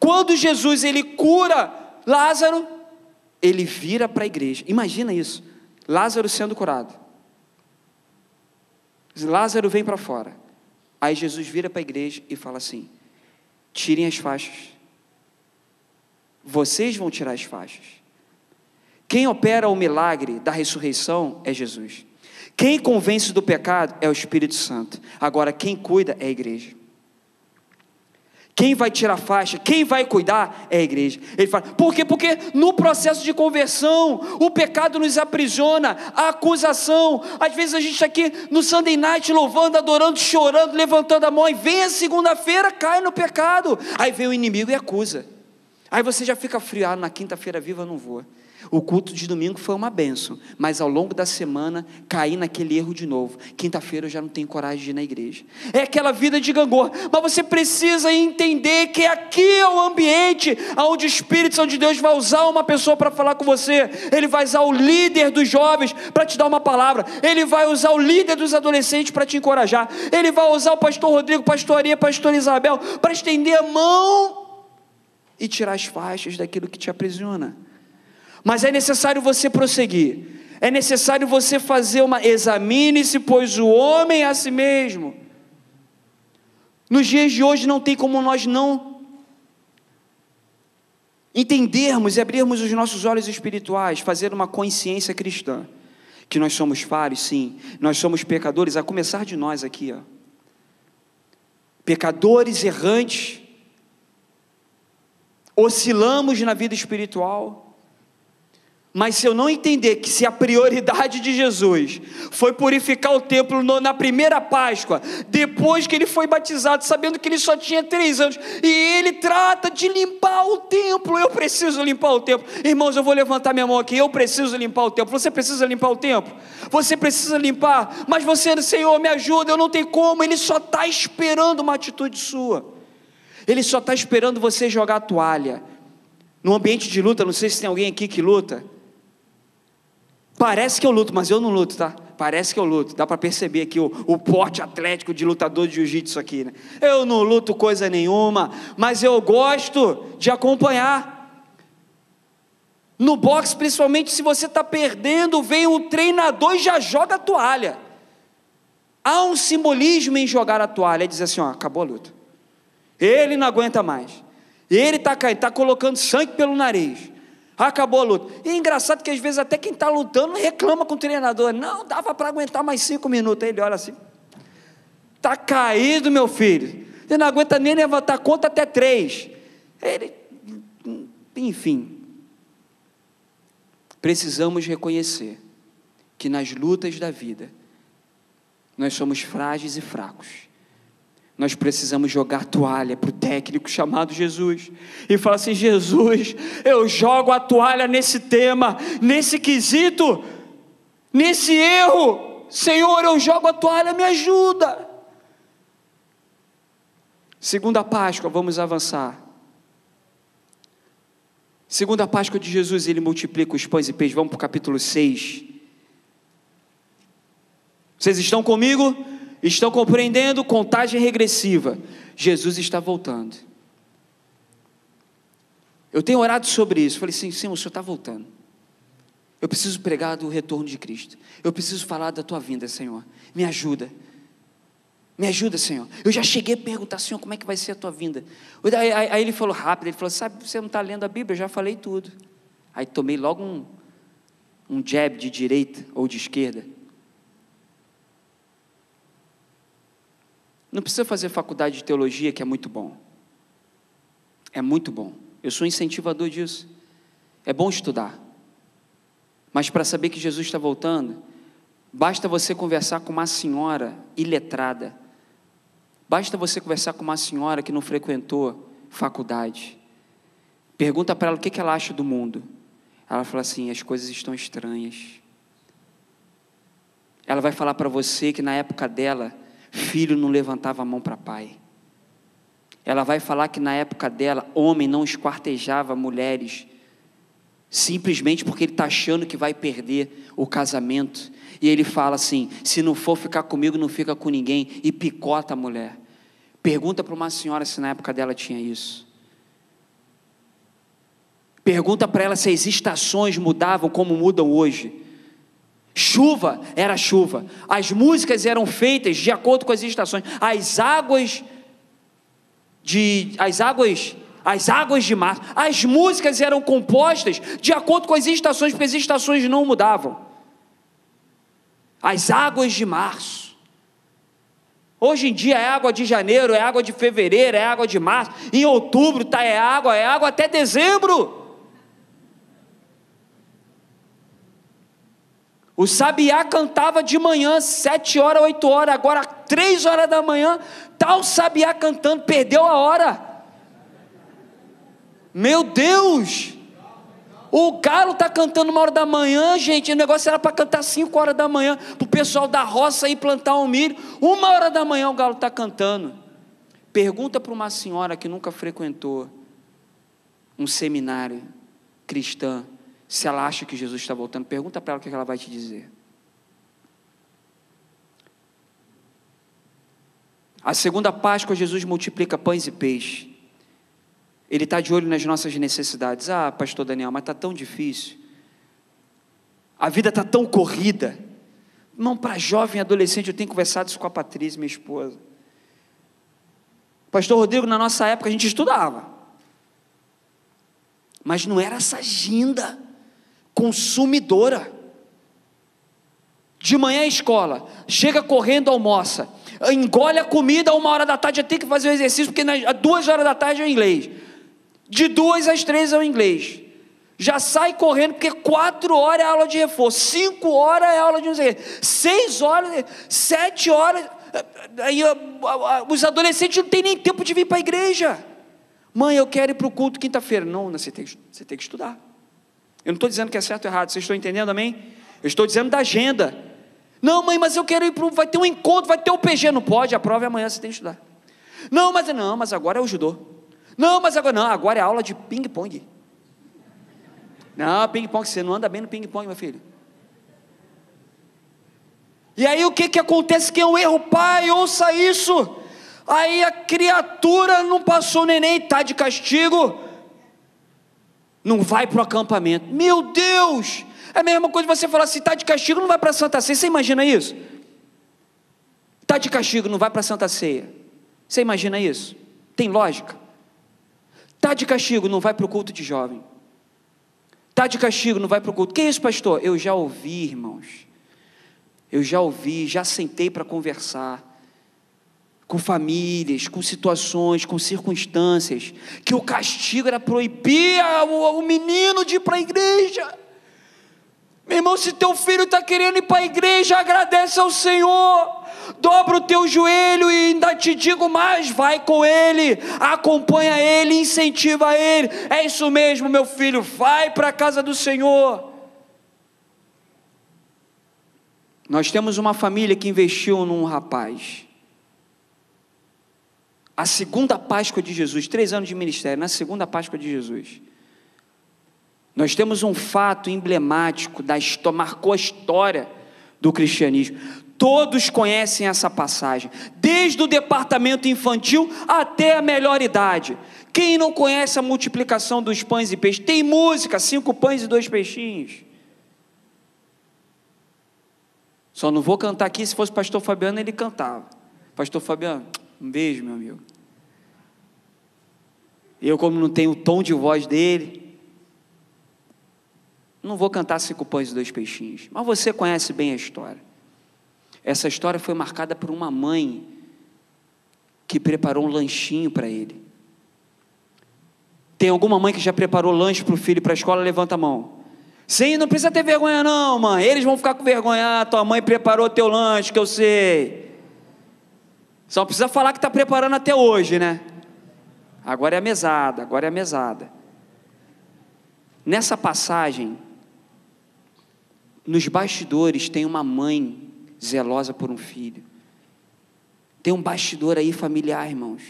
Quando Jesus, ele cura Lázaro, ele vira para a igreja. Imagina isso, Lázaro sendo curado. Lázaro vem para fora. Aí Jesus vira para a igreja e fala assim: tirem as faixas. Vocês vão tirar as faixas. Quem opera o milagre da ressurreição é Jesus. Quem convence do pecado é o Espírito Santo. Agora quem cuida é a igreja. Quem vai tirar faixa, quem vai cuidar é a igreja. Ele fala: por quê? Porque no processo de conversão, o pecado nos aprisiona, a acusação. Às vezes a gente está aqui no Sunday Night louvando, adorando, chorando, levantando a mão, e vem a segunda-feira, cai no pecado. Aí vem o inimigo e acusa. Aí você já fica frio: ah, na quinta-feira viva eu não vou. O culto de domingo foi uma bênção, mas ao longo da semana caí naquele erro de novo. Quinta-feira eu já não tenho coragem de ir na igreja. É aquela vida de gangorra. Mas você precisa entender que aqui é o ambiente onde o Espírito Santo de Deus vai usar uma pessoa para falar com você. Ele vai usar o líder dos jovens para te dar uma palavra. Ele vai usar o líder dos adolescentes para te encorajar. Ele vai usar o pastor Rodrigo, pastoria, pastor Isabel, para estender a mão e tirar as faixas daquilo que te aprisiona. Mas é necessário você prosseguir. É necessário você fazer uma... Examine-se, pois o homem é a si mesmo. Nos dias de hoje não tem como nós não entendermos e abrirmos os nossos olhos espirituais, fazer uma consciência cristã, que nós somos falhos, sim. Nós somos pecadores, a começar de nós aqui, ó. Pecadores errantes. Oscilamos na vida espiritual. Mas se eu não entender que se a prioridade de Jesus foi purificar o templo na primeira Páscoa, depois que ele foi batizado, sabendo que ele só tinha 3 anos, e ele trata de limpar o templo, eu preciso limpar o templo, irmãos, eu vou levantar minha mão aqui, eu preciso limpar o templo, você precisa limpar o templo? Você precisa limpar, mas você, Senhor, me ajuda, eu não tenho como, ele só está esperando uma atitude sua, ele só está esperando você jogar a toalha. No ambiente de luta, não sei se tem alguém aqui que luta, parece que eu luto, mas eu não luto, tá? Parece que eu luto, dá para perceber aqui o porte atlético de lutador de jiu-jitsu aqui, né? Eu não luto coisa nenhuma, mas eu gosto de acompanhar. No boxe, principalmente se você está perdendo, vem o treinador e já joga a toalha. Há um simbolismo em jogar a toalha, é dizer assim, ó, acabou a luta, ele não aguenta mais, ele está caindo, está colocando sangue pelo nariz, acabou a luta. E é engraçado que às vezes até quem está lutando reclama com o treinador, não, dava para aguentar mais 5 minutos, aí ele olha assim, está caído meu filho, você não aguenta nem levantar a conta até 3, ele, enfim, precisamos reconhecer que nas lutas da vida, nós somos frágeis e fracos. Nós precisamos jogar toalha para o técnico chamado Jesus, e falar assim, Jesus, eu jogo a toalha nesse tema, nesse quesito, nesse erro, Senhor, eu jogo a toalha, me ajuda. Segunda Páscoa, vamos avançar. Segunda Páscoa de Jesus, ele multiplica os pães e peixes, vamos para o capítulo 6, vocês estão comigo? Estão compreendendo? Contagem regressiva, Jesus está voltando. Eu tenho orado sobre isso, falei assim, Senhor, o Senhor está voltando, eu preciso pregar do retorno de Cristo, eu preciso falar da tua vinda, Senhor, me ajuda, Senhor. Eu já cheguei a perguntar, Senhor, como é que vai ser a tua vinda? Aí ele falou rápido, ele falou, sabe, você não está lendo a Bíblia, eu já falei tudo. Aí tomei logo um jab de direita ou de esquerda. Não precisa fazer faculdade de teologia, que é muito bom. É muito bom. Eu sou incentivador disso. É bom estudar. Mas para saber que Jesus está voltando, basta você conversar com uma senhora iletrada. Basta você conversar com uma senhora que não frequentou faculdade. Pergunta para ela o que ela acha do mundo. Ela fala assim, as coisas estão estranhas. Ela vai falar para você que na época dela, filho não levantava a mão para pai. Ela vai falar que na época dela, homem não esquartejava mulheres, simplesmente porque ele está achando que vai perder o casamento. E ele fala assim, se não for ficar comigo, não fica com ninguém. E picota a mulher. Pergunta para uma senhora se na época dela tinha isso. Pergunta para ela se as estações mudavam como mudam hoje. Chuva era chuva, as músicas eram feitas de acordo com as estações, as águas de março, as músicas eram compostas de acordo com as estações, porque as estações não mudavam, as águas de março, hoje em dia é água de janeiro, é água de fevereiro, é água de março, em outubro tá, é água até dezembro. O sabiá cantava de manhã, 7 horas, 8 horas, agora 3 horas da manhã, tá o sabiá cantando, perdeu a hora. Meu Deus, o galo tá cantando 1 hora da manhã, gente, o negócio era para cantar 5 horas da manhã, para o pessoal da roça ir plantar o milho, 1 hora da manhã o galo tá cantando. Pergunta para uma senhora que nunca frequentou um seminário cristão, se ela acha que Jesus está voltando, pergunta para ela o que ela vai te dizer. A segunda Páscoa, Jesus multiplica pães e peixe. Ele está de olho nas nossas necessidades. Ah, pastor Daniel, mas está tão difícil. A vida está tão corrida. Não, para jovem e adolescente, eu tenho conversado isso com a Patrícia, minha esposa. Pastor Rodrigo, na nossa época a gente estudava, mas não era essa agenda consumidora. De manhã à escola, chega correndo, almoça, engole a comida, 1 hora da tarde eu tenho que fazer o exercício, porque às 2 horas da tarde é o inglês, de 2 às 3 é o inglês, já sai correndo, porque 4 horas é aula de reforço, 5 horas é aula de não sei o quê, 6 horas, 7 horas, aí os adolescentes não têm nem tempo de vir para a igreja. Mãe, eu quero ir para o culto quinta-feira. Não, você tem que estudar. Eu não estou dizendo que é certo ou errado, vocês estão entendendo, amém? Eu estou dizendo da agenda. Não, mãe, mas eu quero ir para o... vai ter um encontro, vai ter o PG. Não pode, a prova é amanhã, você tem que estudar. Não, mas agora é o judô. Não, agora é aula de ping-pong. Não, ping-pong, você não anda bem no ping-pong, meu filho. E aí o que acontece? Que é um erro, pai, ouça isso. Aí a criatura não passou o neném, está de castigo, não vai para o acampamento. Meu Deus! É a mesma coisa você falar assim, está de castigo, não vai para a Santa Ceia. Você imagina isso? Está de castigo, não vai para a Santa Ceia. Você imagina isso? Tem lógica? Está de castigo, não vai para o culto de jovem. Está de castigo, não vai para o culto. Que é isso, pastor? Eu já ouvi, irmãos. Eu já ouvi, já sentei para conversar com famílias, com situações, com circunstâncias, que o castigo era proibir o menino de ir para a igreja. Meu irmão, se teu filho está querendo ir para a igreja, agradece ao Senhor, dobra o teu joelho e ainda te digo mais, vai com ele, acompanha ele, incentiva ele. É isso mesmo, meu filho, vai para a casa do Senhor. Nós temos uma família que investiu num rapaz. A segunda Páscoa de Jesus, 3 anos de ministério, na segunda Páscoa de Jesus, nós temos um fato emblemático, marcou a história do cristianismo. Todos conhecem essa passagem, desde o departamento infantil até a melhor idade. Quem não conhece a multiplicação dos pães e peixes? Tem música, 5 pães e 2 peixinhos. Só não vou cantar aqui, se fosse o pastor Fabiano, ele cantava. Pastor Fabiano, um beijo, meu amigo. Eu, como não tenho o tom de voz dele, não vou cantar 5 pães e 2 peixinhos. Mas você conhece bem a história. Essa história foi marcada por uma mãe que preparou um lanchinho para ele. Tem alguma mãe que já preparou lanche para o filho para a escola? Levanta a mão. Sim, não precisa ter vergonha não, mãe. Eles vão ficar com vergonha. Ah, tua mãe preparou teu lanche, que eu sei. Só precisa falar que está preparando até hoje, né? Agora é a mesada, agora é a mesada. Nessa passagem, nos bastidores tem uma mãe zelosa por um filho. Tem um bastidor aí familiar, irmãos.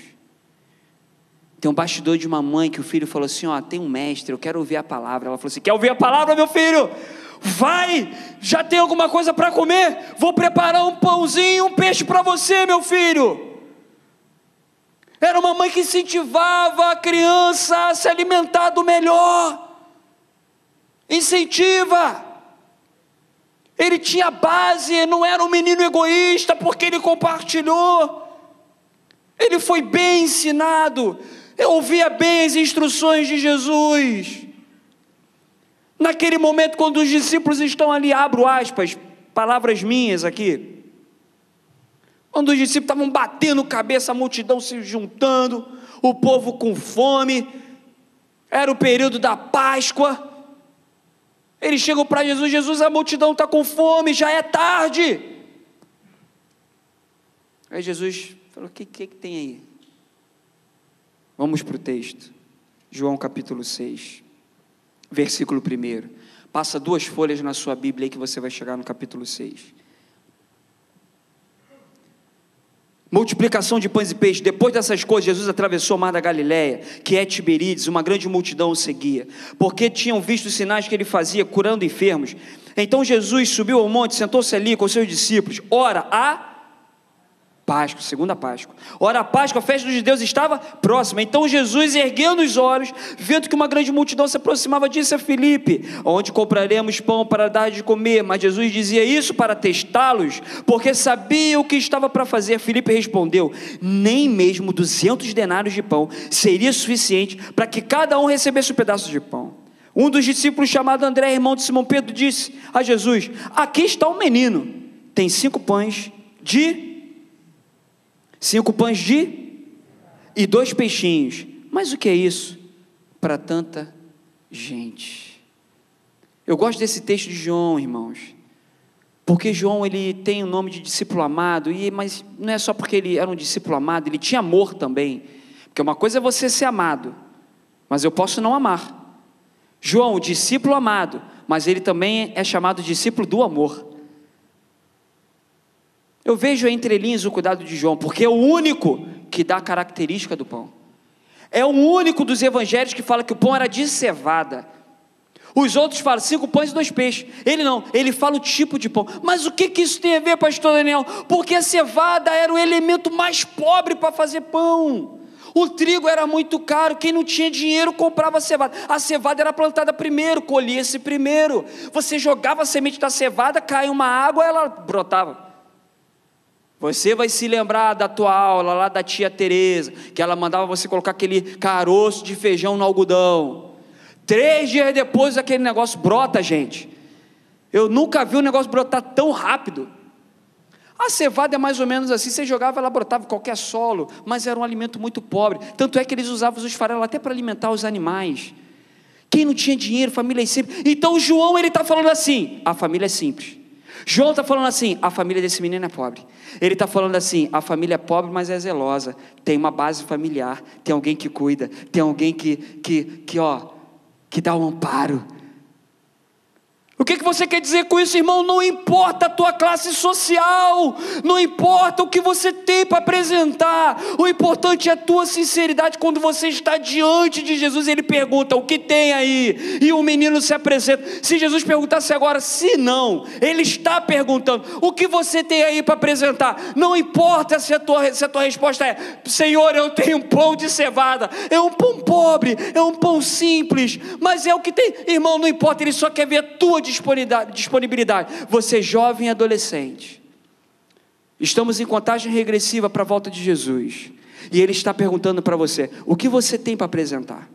Tem um bastidor de uma mãe que o filho falou assim, ó, tem um mestre, eu quero ouvir a palavra. Ela falou assim, quer ouvir a palavra, meu filho? Vai, já tem alguma coisa para comer, vou preparar um pãozinho, um peixe para você, meu filho. Era uma mãe que incentivava a criança a se alimentar do melhor, incentiva. Ele tinha base, não era um menino egoísta, porque ele compartilhou, ele foi bem ensinado, ouvia bem as instruções de Jesus. Naquele momento, quando os discípulos estão ali, abro aspas, palavras minhas aqui, quando os discípulos estavam batendo cabeça, a multidão se juntando, o povo com fome, era o período da Páscoa, eles chegam para Jesus, Jesus, a multidão está com fome, já é tarde. Aí Jesus falou, o que tem aí? Vamos para o texto, João capítulo 6. Versículo 1, passa 2 folhas na sua Bíblia aí que você vai chegar no capítulo 6. Multiplicação de pães e peixes. Depois dessas coisas, Jesus atravessou o mar da Galileia, que é Tiberíades. Uma grande multidão o seguia, porque tinham visto os sinais que ele fazia, curando enfermos. Então Jesus subiu ao monte, sentou-se ali com seus discípulos. Ora, a Páscoa, segunda Páscoa. Ora, a Páscoa, a festa dos judeus estava próxima. Então Jesus, erguendo os olhos, vendo que uma grande multidão se aproximava, disse a Felipe, onde compraremos pão para dar de comer? Mas Jesus dizia isso para testá-los, porque sabia o que estava para fazer. Felipe respondeu, nem mesmo 200 denários de pão seria suficiente para que cada um recebesse um pedaço de pão. Um dos discípulos, chamado André, irmão de Simão Pedro, disse a Jesus, aqui está um menino, tem 5 pães e 2 peixinhos. Mas o que é isso para tanta gente? Eu gosto desse texto de João, irmãos, porque João, ele tem o nome de discípulo amado, mas não é só porque ele era um discípulo amado, ele tinha amor também, porque uma coisa é você ser amado, mas eu posso não amar. João, o discípulo amado, mas ele também é chamado discípulo do amor. Eu vejo entre linhas o cuidado de João, porque é o único que dá a característica do pão. É o único dos evangelhos que fala que o pão era de cevada. Os outros falam 5 pães e 2 peixes. Ele não, ele fala o tipo de pão. Mas o que isso tem a ver, pastor Daniel? Porque a cevada era o elemento mais pobre para fazer pão. O trigo era muito caro, quem não tinha dinheiro comprava cevada. A cevada era plantada primeiro, colhia-se primeiro. Você jogava a semente da cevada, caía uma água, ela brotava. Você vai se lembrar da tua aula lá da tia Tereza, que ela mandava você colocar aquele caroço de feijão no algodão. 3 dias depois aquele negócio brota, gente. Eu nunca vi um negócio brotar tão rápido. A cevada é mais ou menos assim, você jogava, ela brotava em qualquer solo, mas era um alimento muito pobre, tanto é que eles usavam os farelos até para alimentar os animais. Quem não tinha dinheiro, família é simples. Então João, ele está falando assim, a família é simples. João está falando assim, a família desse menino é pobre. Ele está falando assim, a família é pobre, mas é zelosa, tem uma base familiar, tem alguém que cuida, tem alguém que dá um amparo. O que você quer dizer com isso, irmão? Não importa a tua classe social, não importa o que você tem para apresentar, o importante é a tua sinceridade. Quando você está diante de Jesus, ele pergunta, o que tem aí? E o menino se apresenta. Se Jesus perguntasse agora, se não, ele está perguntando, o que você tem aí para apresentar? Não importa se a tua resposta é, Senhor, eu tenho um pão de cevada, é um pão pobre, é um pão simples, mas é o que tem. Irmão, não importa, ele só quer ver a tua disponibilidade. Você jovem e adolescente, estamos em contagem regressiva para a volta de Jesus, e ele está perguntando para você, o que você tem para apresentar?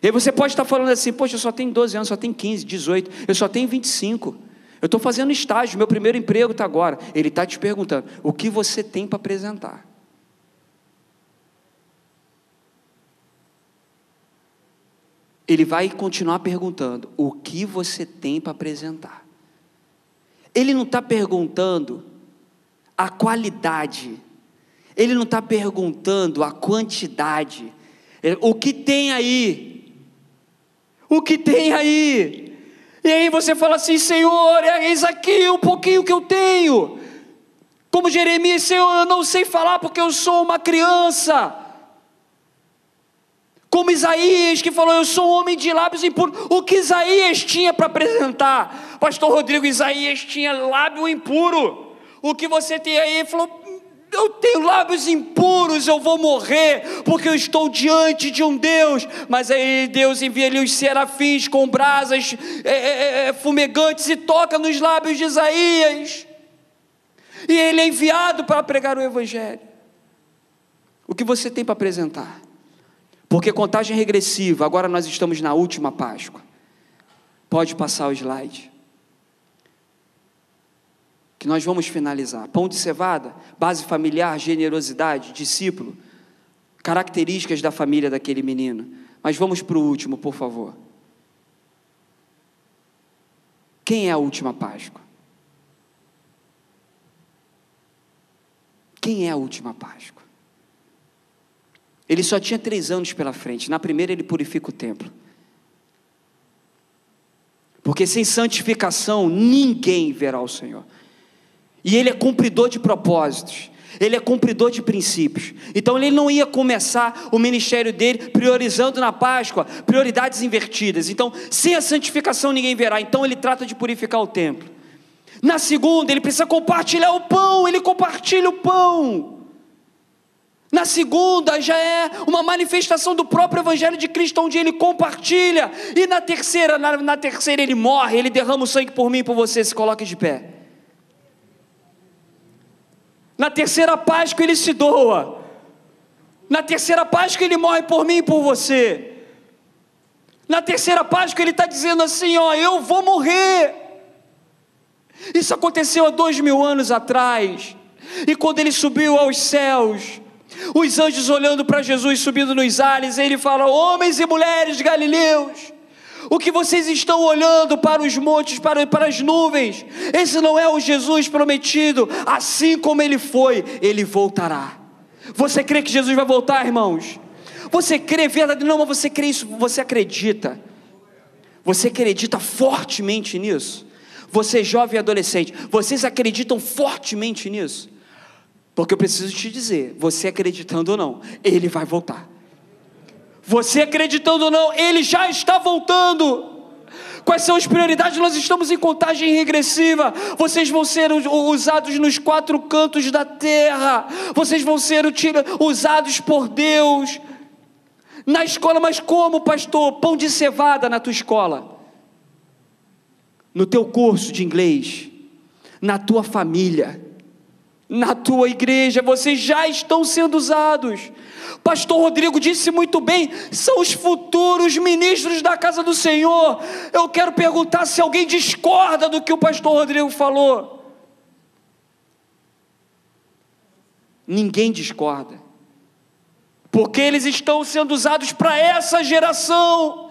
E você pode estar falando assim, poxa, eu só tenho 12 anos, só tenho 15, 18, eu só tenho 25, eu estou fazendo estágio, meu primeiro emprego está agora. Ele está te perguntando, o que você tem para apresentar? Ele vai continuar perguntando, o que você tem para apresentar? Ele não está perguntando a qualidade, ele não está perguntando a quantidade, o que tem aí? O que tem aí? E aí você fala assim, Senhor, é isso aqui, um pouquinho que eu tenho, como Jeremias, Senhor, eu não sei falar porque eu sou uma criança, como Isaías, que falou, eu sou um homem de lábios impuros. O que Isaías tinha para apresentar? Pastor Rodrigo, Isaías tinha lábio impuro. O que você tem aí? Ele falou, eu tenho lábios impuros, eu vou morrer, porque eu estou diante de um Deus. Mas aí Deus envia ali os serafins com brasas fumegantes e toca nos lábios de Isaías. E ele é enviado para pregar o Evangelho. O que você tem para apresentar? Porque contagem regressiva, agora nós estamos na última Páscoa. Pode passar o slide. Que nós vamos finalizar. Pão de cevada, base familiar, generosidade, discípulo, características da família daquele menino. Mas vamos para o último, por favor. Quem é a última Páscoa? Quem é a última Páscoa? Ele só tinha 3 anos pela frente. Na primeira ele purifica o templo. Porque sem santificação ninguém verá o Senhor. E ele é cumpridor de propósitos. Ele é cumpridor de princípios. Então ele não ia começar o ministério dele priorizando na Páscoa prioridades invertidas. Então sem a santificação ninguém verá. Então ele trata de purificar o templo. Na segunda ele precisa compartilhar o pão. Ele compartilha o pão. Na segunda já é uma manifestação do próprio Evangelho de Cristo, onde ele compartilha. E na terceira ele morre, ele derrama o sangue por mim e por você. Se coloque de pé. Na terceira Páscoa ele se doa. Na terceira Páscoa ele morre por mim e por você. Na terceira Páscoa ele está dizendo assim, ó, eu vou morrer. Isso aconteceu há 2000 anos atrás. E quando ele subiu aos céus, os anjos olhando para Jesus subindo nos ares, ele fala, homens e mulheres galileus, O que vocês estão olhando para os montes, para as nuvens, esse não é o Jesus prometido. Assim como ele foi, ele voltará. Você crê que Jesus vai voltar, irmãos? Você crê, verdade? Não, mas você crê isso, você acredita. Você acredita fortemente nisso? Você jovem e adolescente, vocês acreditam fortemente nisso? Porque eu preciso te dizer, você acreditando ou não, ele vai voltar. Você acreditando ou não, ele já está voltando. Quais são as prioridades? Nós estamos em contagem regressiva. Vocês vão ser usados nos quatro cantos da terra. Vocês vão ser usados por Deus. Na escola, mas como, pastor? Pão de cevada na tua escola, no teu curso de inglês, na tua família, na tua igreja, vocês já estão sendo usados. Pastor Rodrigo disse muito bem, são os futuros ministros da casa do Senhor. Eu quero perguntar se alguém discorda do que o pastor Rodrigo falou. Ninguém discorda. Porque eles estão sendo usados para essa geração,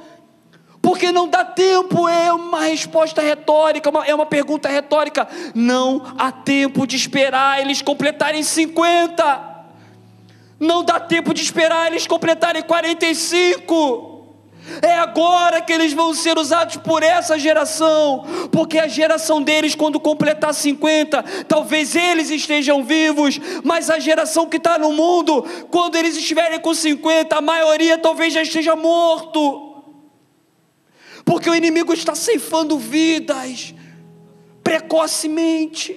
porque não dá tempo, é uma resposta retórica, é uma pergunta retórica, não há tempo de esperar eles completarem 50, não dá tempo de esperar eles completarem 45, é agora que eles vão ser usados por essa geração, porque a geração deles, quando completar 50, talvez eles estejam vivos, mas a geração que está no mundo, quando eles estiverem com 50, a maioria talvez já esteja morto, porque o inimigo está ceifando vidas precocemente.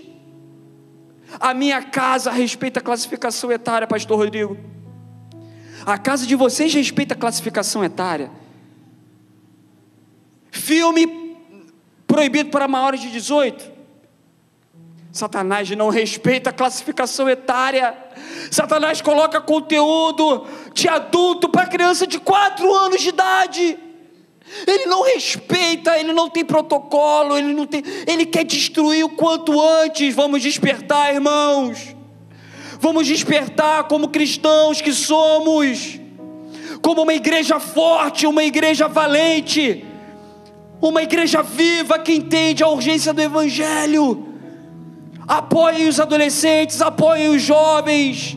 A minha casa respeita a classificação etária, pastor Rodrigo. A casa de vocês respeita a classificação etária. Filme proibido para maiores de 18. Satanás não respeita a classificação etária. Satanás coloca conteúdo de adulto para criança de 4 anos de idade. Ele não respeita, ele não tem protocolo, ele quer destruir o quanto antes. Vamos despertar, irmãos. Vamos despertar como cristãos que somos, como uma igreja forte, uma igreja valente, uma igreja viva que entende a urgência do Evangelho. Apoiem os adolescentes, apoiem os jovens.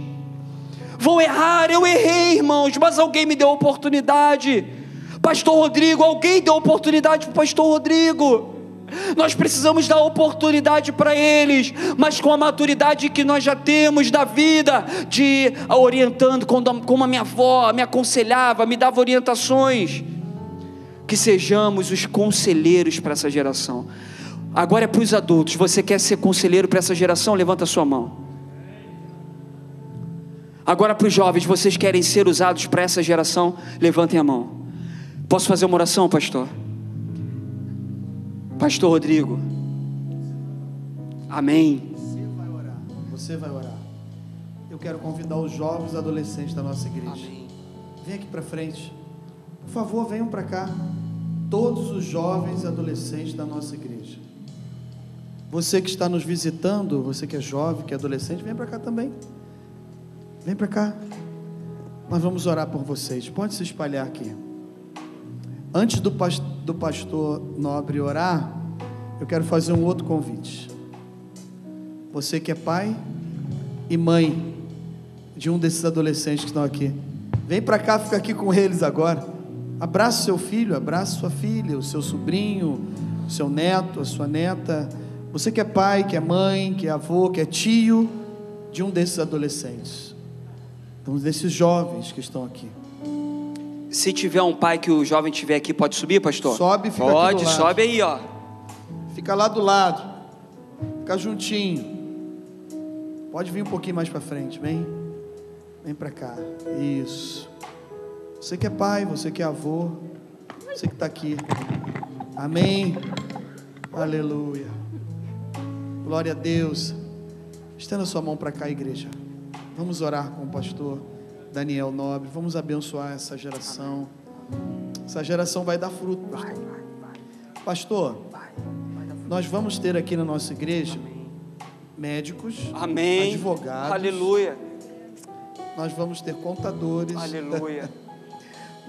Vão errar, eu errei, irmãos, mas alguém me deu a oportunidade. Pastor Rodrigo, alguém deu oportunidade para o pastor Rodrigo. Nós precisamos dar oportunidade para eles, mas com a maturidade que nós já temos da vida, de ir orientando, como a minha avó me aconselhava, me dava orientações, que sejamos os conselheiros para essa geração. Agora é para os adultos, você quer ser conselheiro para essa geração? Levanta a sua mão. Agora para os jovens, vocês querem ser usados para essa geração? Levantem a mão. Posso fazer uma oração, pastor? Pastor Rodrigo. Amém. Você vai orar. Eu quero convidar os jovens adolescentes da nossa igreja. Amém. Vem aqui para frente. Por favor, venham para cá. Todos os jovens adolescentes da nossa igreja. Você que está nos visitando, você que é jovem, que é adolescente, vem para cá também. Vem para cá. Nós vamos orar por vocês. Pode se espalhar aqui. Antes do pastor Nobre orar, eu quero fazer um outro convite. Você que é pai e mãe de um desses adolescentes que estão aqui, vem para cá, fica aqui com eles agora. Abraça seu filho, abraça sua filha, o seu sobrinho, o seu neto, a sua neta. Você que é pai, que é mãe, que é avô, que é tio de um desses adolescentes, um desses jovens que estão aqui. Se tiver um pai que o jovem tiver aqui, pode subir, pastor? Sobe, fica aqui do lado. Pode, sobe aí, ó. Fica lá do lado. Fica juntinho. Pode vir um pouquinho mais para frente, vem. Vem para cá. Isso. Você que é pai, você que é avô, você que está aqui. Amém. Aleluia. Glória a Deus. Estenda sua mão para cá, igreja. Vamos orar com o pastor Daniel Nobre, vamos abençoar essa geração. Essa geração vai dar fruto. Pastor, nós vamos ter aqui na nossa igreja médicos, amém, advogados, aleluia. Nós vamos ter contadores, aleluia.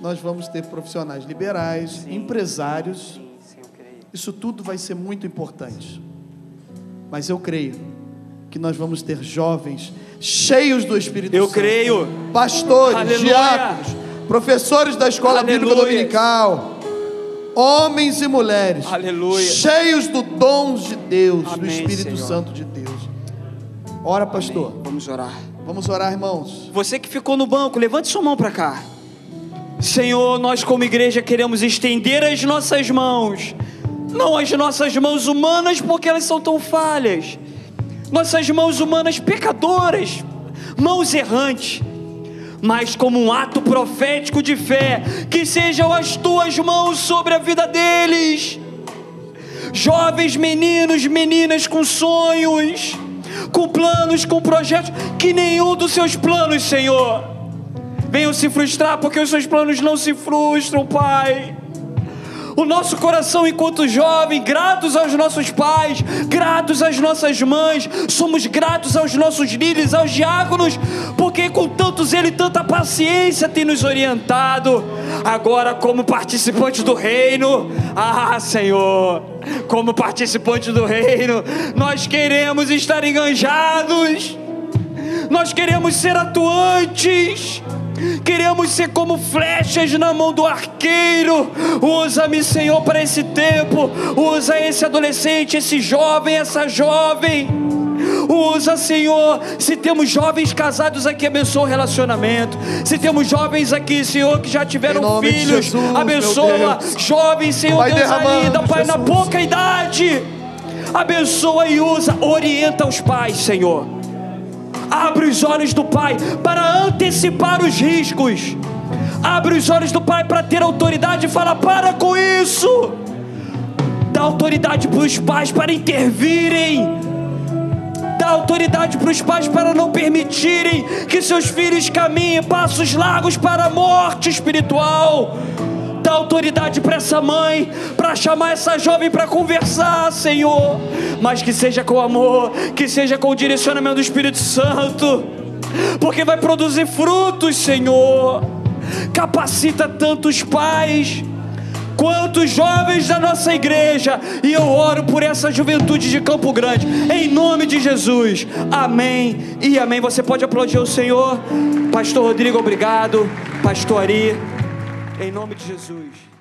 nós vamos ter profissionais liberais, empresários. Sim, eu creio. Isso tudo vai ser muito importante. Mas eu creio que nós vamos ter jovens cheios do Espírito Santo. Eu creio. Pastores, diáconos, professores da escola bíblica dominical, homens e mulheres, cheios do dom de Deus, do Espírito Santo de Deus. Ora, pastor. Amém. Vamos orar. Vamos orar, irmãos. Você que ficou no banco, levante sua mão para cá. Senhor, nós como igreja queremos estender as nossas mãos. Não as nossas mãos humanas, porque elas são tão falhas. Nossas mãos humanas pecadoras, mãos errantes, mas como um ato profético de fé, que sejam as tuas mãos sobre a vida deles. Jovens meninos, meninas com sonhos, com planos, com projetos, que nenhum dos seus planos, Senhor, venham se frustrar, porque os seus planos não se frustram, Pai. O nosso coração, enquanto jovem, gratos aos nossos pais, gratos às nossas mães, somos gratos aos nossos líderes, aos diáconos, porque com tanto zelo e tanta paciência tem nos orientado. Agora, como participantes do reino, Senhor, como participantes do reino, nós queremos estar enganjados, nós queremos ser atuantes. Queremos ser como flechas na mão do arqueiro. Usa-me, Senhor, para esse tempo. Usa esse adolescente, esse jovem, essa jovem. Usa, Senhor. Se temos jovens casados aqui, abençoa o relacionamento. Se temos jovens aqui, Senhor, que já tiveram filhos, Jesus, abençoa. Jovens, Senhor, Pai, Deus ainda, Pai, Jesus, na pouca idade, abençoa e usa. Orienta os pais, Senhor. Abre os olhos do Pai para antecipar os riscos. Abre os olhos do Pai para ter autoridade e falar: para com isso. Dá autoridade para os pais para intervirem. Dá autoridade para os pais para não permitirem que seus filhos caminhem passos largos para a morte espiritual. Dá autoridade para essa mãe, para chamar essa jovem para conversar, Senhor, mas que seja com amor, que seja com o direcionamento do Espírito Santo, porque vai produzir frutos, Senhor. Capacita tantos pais quantos jovens da nossa igreja, e eu oro por essa juventude de Campo Grande, em nome de Jesus, amém e amém. Você pode aplaudir o Senhor. Pastor Rodrigo, obrigado. Pastor Ari, em nome de Jesus.